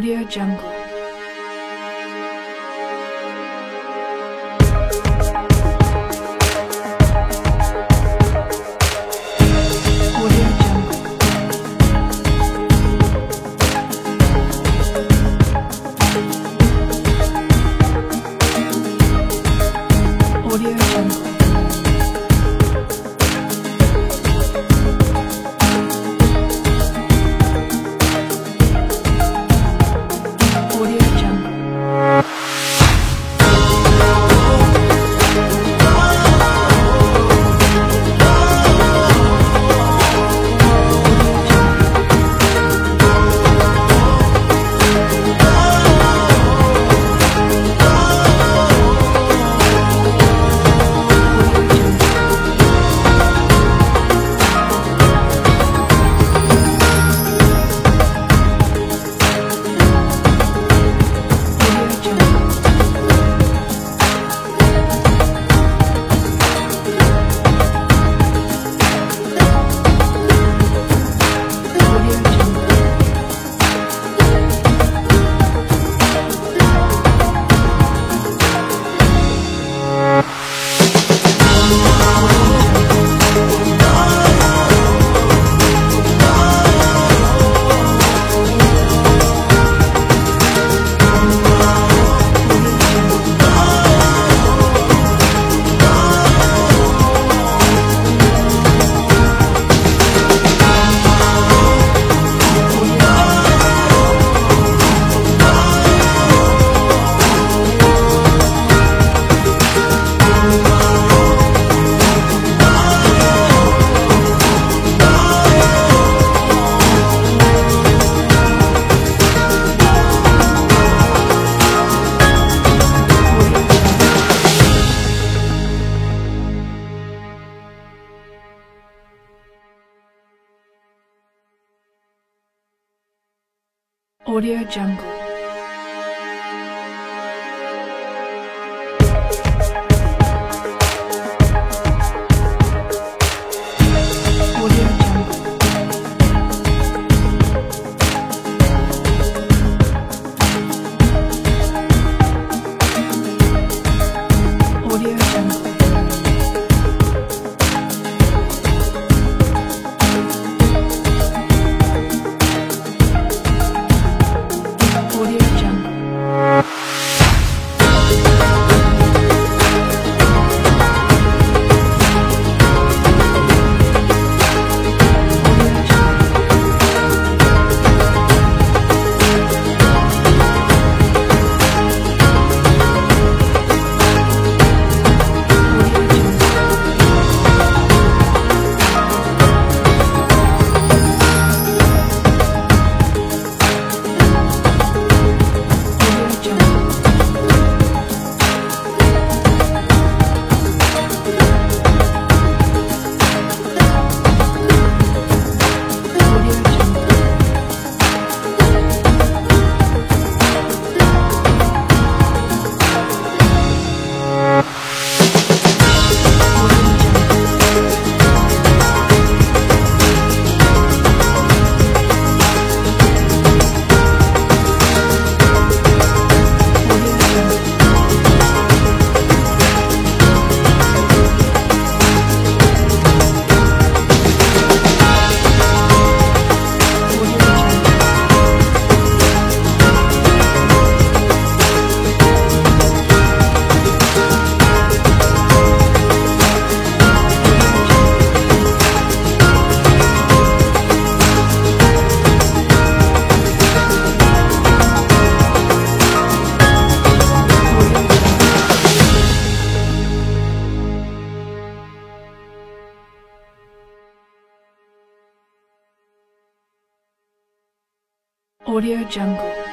Audio Jungle. Audio Jungle. Audio Jungle. Audio Jungle.